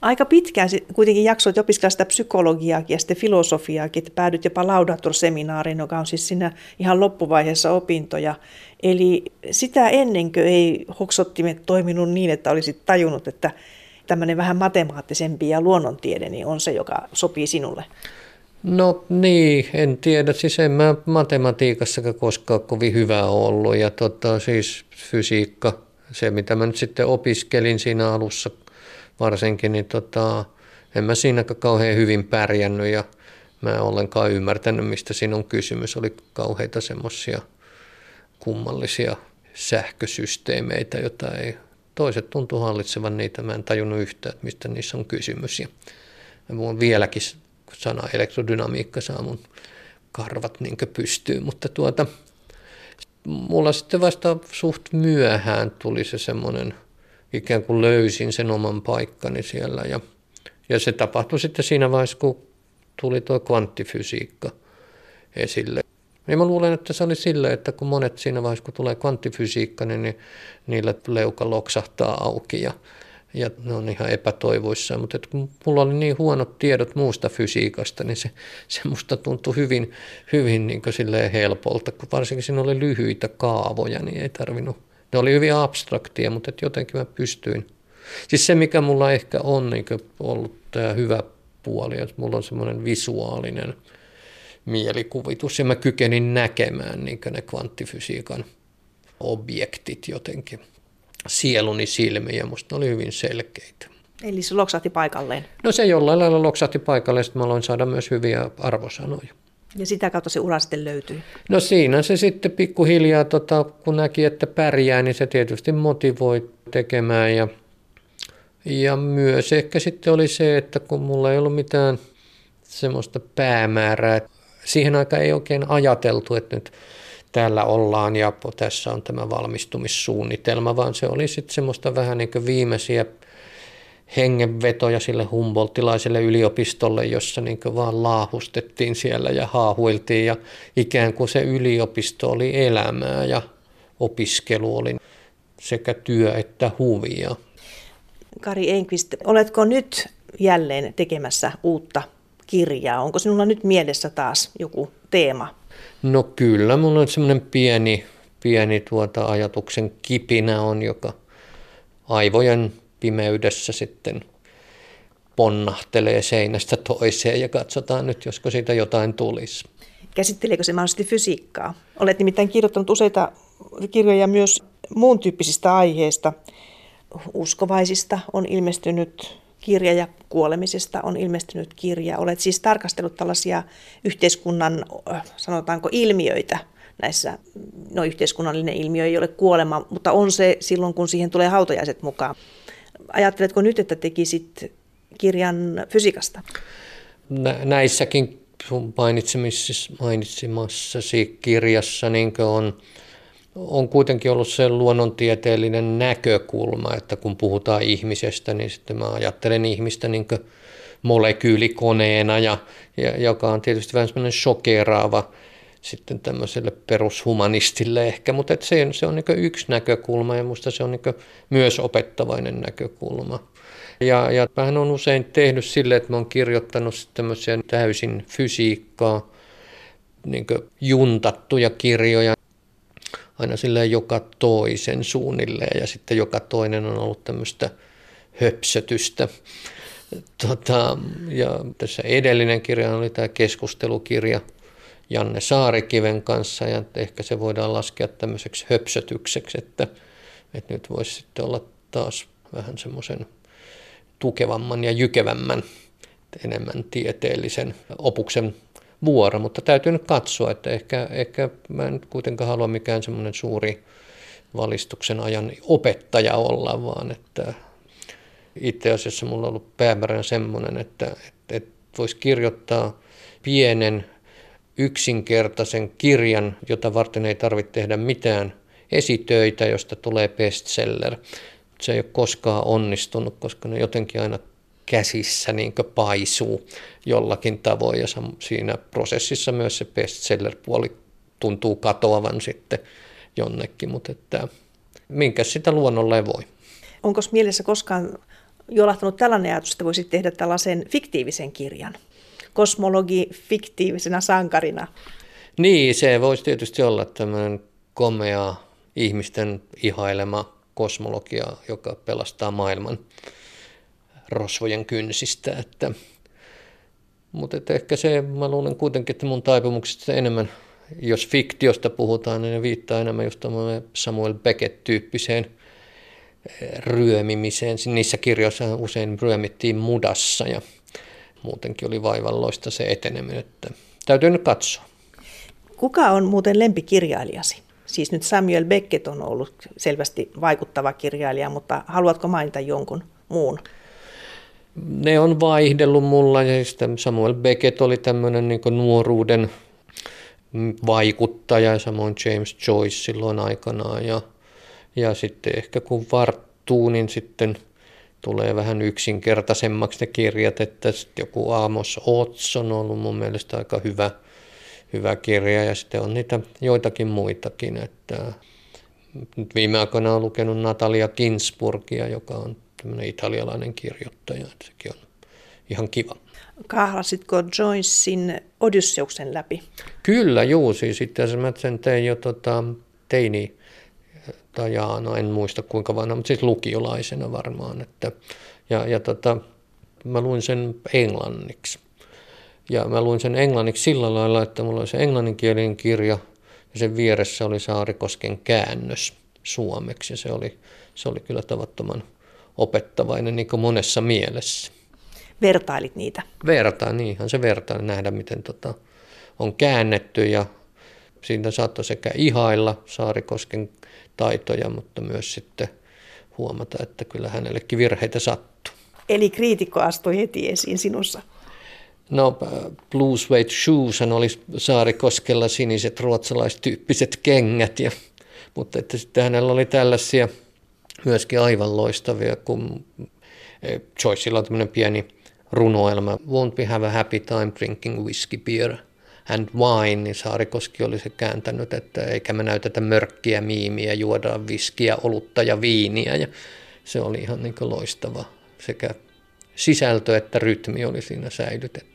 Aika pitkään kuitenkin jaksoit opiskella sitä psykologiaakin ja sitten filosofiaakin, että päädyt jopa laudaturseminaariin, joka on siis siinä ihan loppuvaiheessa opintoja. Eli sitä ennenkö ei hoksottimet toiminut niin, että olisit tajunnut, että tämmöinen vähän matemaattisempi ja luonnontiede niin on se, joka sopii sinulle? No niin, en tiedä. Siis en mä matematiikassakaan koskaan kovin hyvä ollut. Ja siis fysiikka, se mitä mä nyt sitten opiskelin siinä alussa, varsinkin, niin en mä siinä kauhean hyvin pärjännyt ja mä en ollenkaan ymmärtänyt, mistä siinä on kysymys. Oli kauheita semmoisia kummallisia sähkösysteemeitä, joita ei toiset tuntu hallitsevan niitä. Mä en tajunnut yhtään, että mistä niissä on kysymys. Ja mun vieläkin sana elektrodynamiikka saa mun karvat niinkö pystyyn, mutta mulla sitten vasta suht myöhään tuli se semmoinen ikään kuin löysin sen oman paikkani siellä. Ja se tapahtui sitten siinä vaiheessa, kun tuli tuo kvanttifysiikka esille. Ja mä luulen, että se oli silleen, että kun monet siinä vaiheessa, kun tulee kvanttifysiikka, niin niillä leuka loksahtaa auki ja ne on ihan epätoivoissaan. Mutta kun mulla oli niin huonot tiedot muusta fysiikasta, niin se musta tuntui hyvin niin kuin silleen helpolta, kun varsinkin siinä oli lyhyitä kaavoja, niin ei tarvinnut. Ne oli hyvin abstraktia, mutta jotenkin mä pystyin. Siis se, mikä mulla ehkä on niin ollut tämä hyvä puoli, että mulla on semmoinen visuaalinen mielikuvitus, ja mä kykenin näkemään niin ne kvanttifysiikan objektit jotenkin sieluni silmiin, ja musta ne oli hyvin selkeitä. Eli se loksahti paikalleen? No se jollain lailla loksahti paikalleen, sitten mä aloin saada myös hyviä arvosanoja. Ja sitä kautta se ura sitten löytyi? No siinä se sitten pikkuhiljaa, kun näki, että pärjää, niin se tietysti motivoi tekemään. Ja myös ehkä sitten oli se, että kun mulla ei ollut mitään semmoista päämäärää. Siihen aikaan ei oikein ajateltu, että nyt täällä ollaan ja tässä on tämä valmistumissuunnitelma, vaan se oli sitten semmoista vähän niin kuin viimeisiä hengenvetoja sille humboldtilaiselle yliopistolle, jossa niin kuin vaan laahustettiin siellä ja haahuiltiin ja ikään kuin se yliopisto oli elämää ja opiskelu oli sekä työ että huvia. Kari Enqvist, oletko nyt jälleen tekemässä uutta kirjaa? Onko sinulla nyt mielessä taas joku teema? No kyllä, minulla on semmoinen pieni ajatuksen kipinä on, joka aivojen pimeydessä sitten ponnahtelee seinästä toiseen ja katsotaan nyt, josko siitä jotain tulisi. Käsitteleekö se mahdollisesti fysiikkaa? Olet nimittäin kirjoittanut useita kirjoja myös muun tyyppisistä aiheista. Uskovaisista on ilmestynyt kirja ja kuolemisesta on ilmestynyt kirja. Olet siis tarkastellut tällaisia yhteiskunnan, sanotaanko, ilmiöitä. Näissä, yhteiskunnallinen ilmiö ei ole kuolema, mutta on se silloin, kun siihen tulee hautajaiset mukaan. Ajatteletko nyt, että tekisit kirjan fysiikasta? Näissäkin mainitsemassasi kirjassa niin on kuitenkin ollut se luonnontieteellinen näkökulma, että kun puhutaan ihmisestä, niin sitten mä ajattelen ihmistä niin molekyylikoneena, ja joka on tietysti vähän semmoinen shokeraava sitten tämmöiselle perushumanistille ehkä, mutta se on niin kuin yksi näkökulma, ja musta se on niin kuin myös opettavainen näkökulma. Ja mähän olen usein tehnyt silleen, että mä oon kirjoittanut tämmöisiä täysin fysiikkaa, niin kuin juntattuja kirjoja, aina silleen joka toisen suunnilleen, ja sitten joka toinen on ollut tämmöistä höpsötystä. Ja tässä edellinen kirja oli tämä keskustelukirja Janne Saarikiven kanssa, ja ehkä se voidaan laskea tämmöiseksi höpsötykseksi, että nyt voisi sitten olla taas vähän semmoisen tukevamman ja jykevämmän, enemmän tieteellisen opuksen vuoro, mutta täytyy nyt katsoa, että ehkä mä en nyt kuitenkaan halua mikään semmoinen suuri valistuksen ajan opettaja olla, vaan että itse asiassa mulla on ollut päämääränä semmoinen, että voisi kirjoittaa pienen yksinkertaisen kirjan, jota varten ei tarvitse tehdä mitään esitöitä, josta tulee bestseller. Se ei ole koskaan onnistunut, koska ne jotenkin aina käsissä niin kuin paisuu jollakin tavoin, ja siinä prosessissa myös se bestseller-puoli tuntuu katoavan sitten jonnekin, mutta minkäs sitä luonnolle voi. Onko mielessä koskaan jolahtanut tällainen ajatus, että voisit tehdä tällaisen fiktiivisen kirjan? Kosmologi fiktiivisenä sankarina. Niin, se voisi tietysti olla tämmöinen komea ihmisten ihailema kosmologia, joka pelastaa maailman rosvojen kynsistä. Mutta ehkä se, mä luulen kuitenkin, että mun taipumuksista enemmän, jos fiktiosta puhutaan, niin ne viittaa enemmän just Samuel Beckett-tyyppiseen ryömimiseen. Niissä kirjoissa usein ryömittiin mudassa, ja muutenkin oli vaivalloista se eteneminen, että täytyy nyt katsoa. Kuka on muuten lempikirjailijasi? Siis nyt Samuel Beckett on ollut selvästi vaikuttava kirjailija, mutta haluatko mainita jonkun muun? Ne on vaihdellut mulla, ja Samuel Beckett oli tämmöinen niin kuin nuoruuden vaikuttaja, samoin James Joyce silloin aikanaan, ja sitten ehkä kun varttuu, niin sitten tulee vähän yksinkertaisemmaksi ne kirjat, että joku Amos Oz on ollut mun mielestä aika hyvä kirja, ja sitten on niitä joitakin muitakin. Nyt viime aikoina olen lukenut Natalia Kinsburgia, joka on tämmöinen italialainen kirjoittaja, että sekin on ihan kiva. Kahlasitko Joycein Odysseuksen läpi? Kyllä, juu, siis itse asiassa mä sen tein jo teini. En muista kuinka vanha, mutta siis lukiolaisena varmaan. Mä luin sen englanniksi. Ja mä luin sen englanniksi sillä lailla, että mulla oli se englanninkielinen kirja, ja sen vieressä oli Saarikosken käännös suomeksi. Ja se oli kyllä tavattoman opettavainen niin kuin monessa mielessä. Vertailit niitä? Vertaan, nähdä miten on käännetty, ja siitä saattoi sekä ihailla Saarikosken taitoja, mutta myös sitten huomata, että kyllä hänellekin virheitä sattuu. Eli kriitikko astui heti esiin sinussa. No, Blue Suede Shoes oli Saarikoskella siniset ruotsalaistyyppiset kengät, mutta että sitten hänellä oli tällaisia myöskin aivan loistavia, kun Joycella on tämmöinen pieni runoelma. Won't we have a happy time drinking whiskey beer and wine, niin Saarikoski oli se kääntänyt, että eikä me näytetä mörkkiä miimiä, juodaan viskiä, olutta ja viiniä. Ja se oli ihan niin kuin loistava. Sekä sisältö että rytmi oli siinä säilytetty.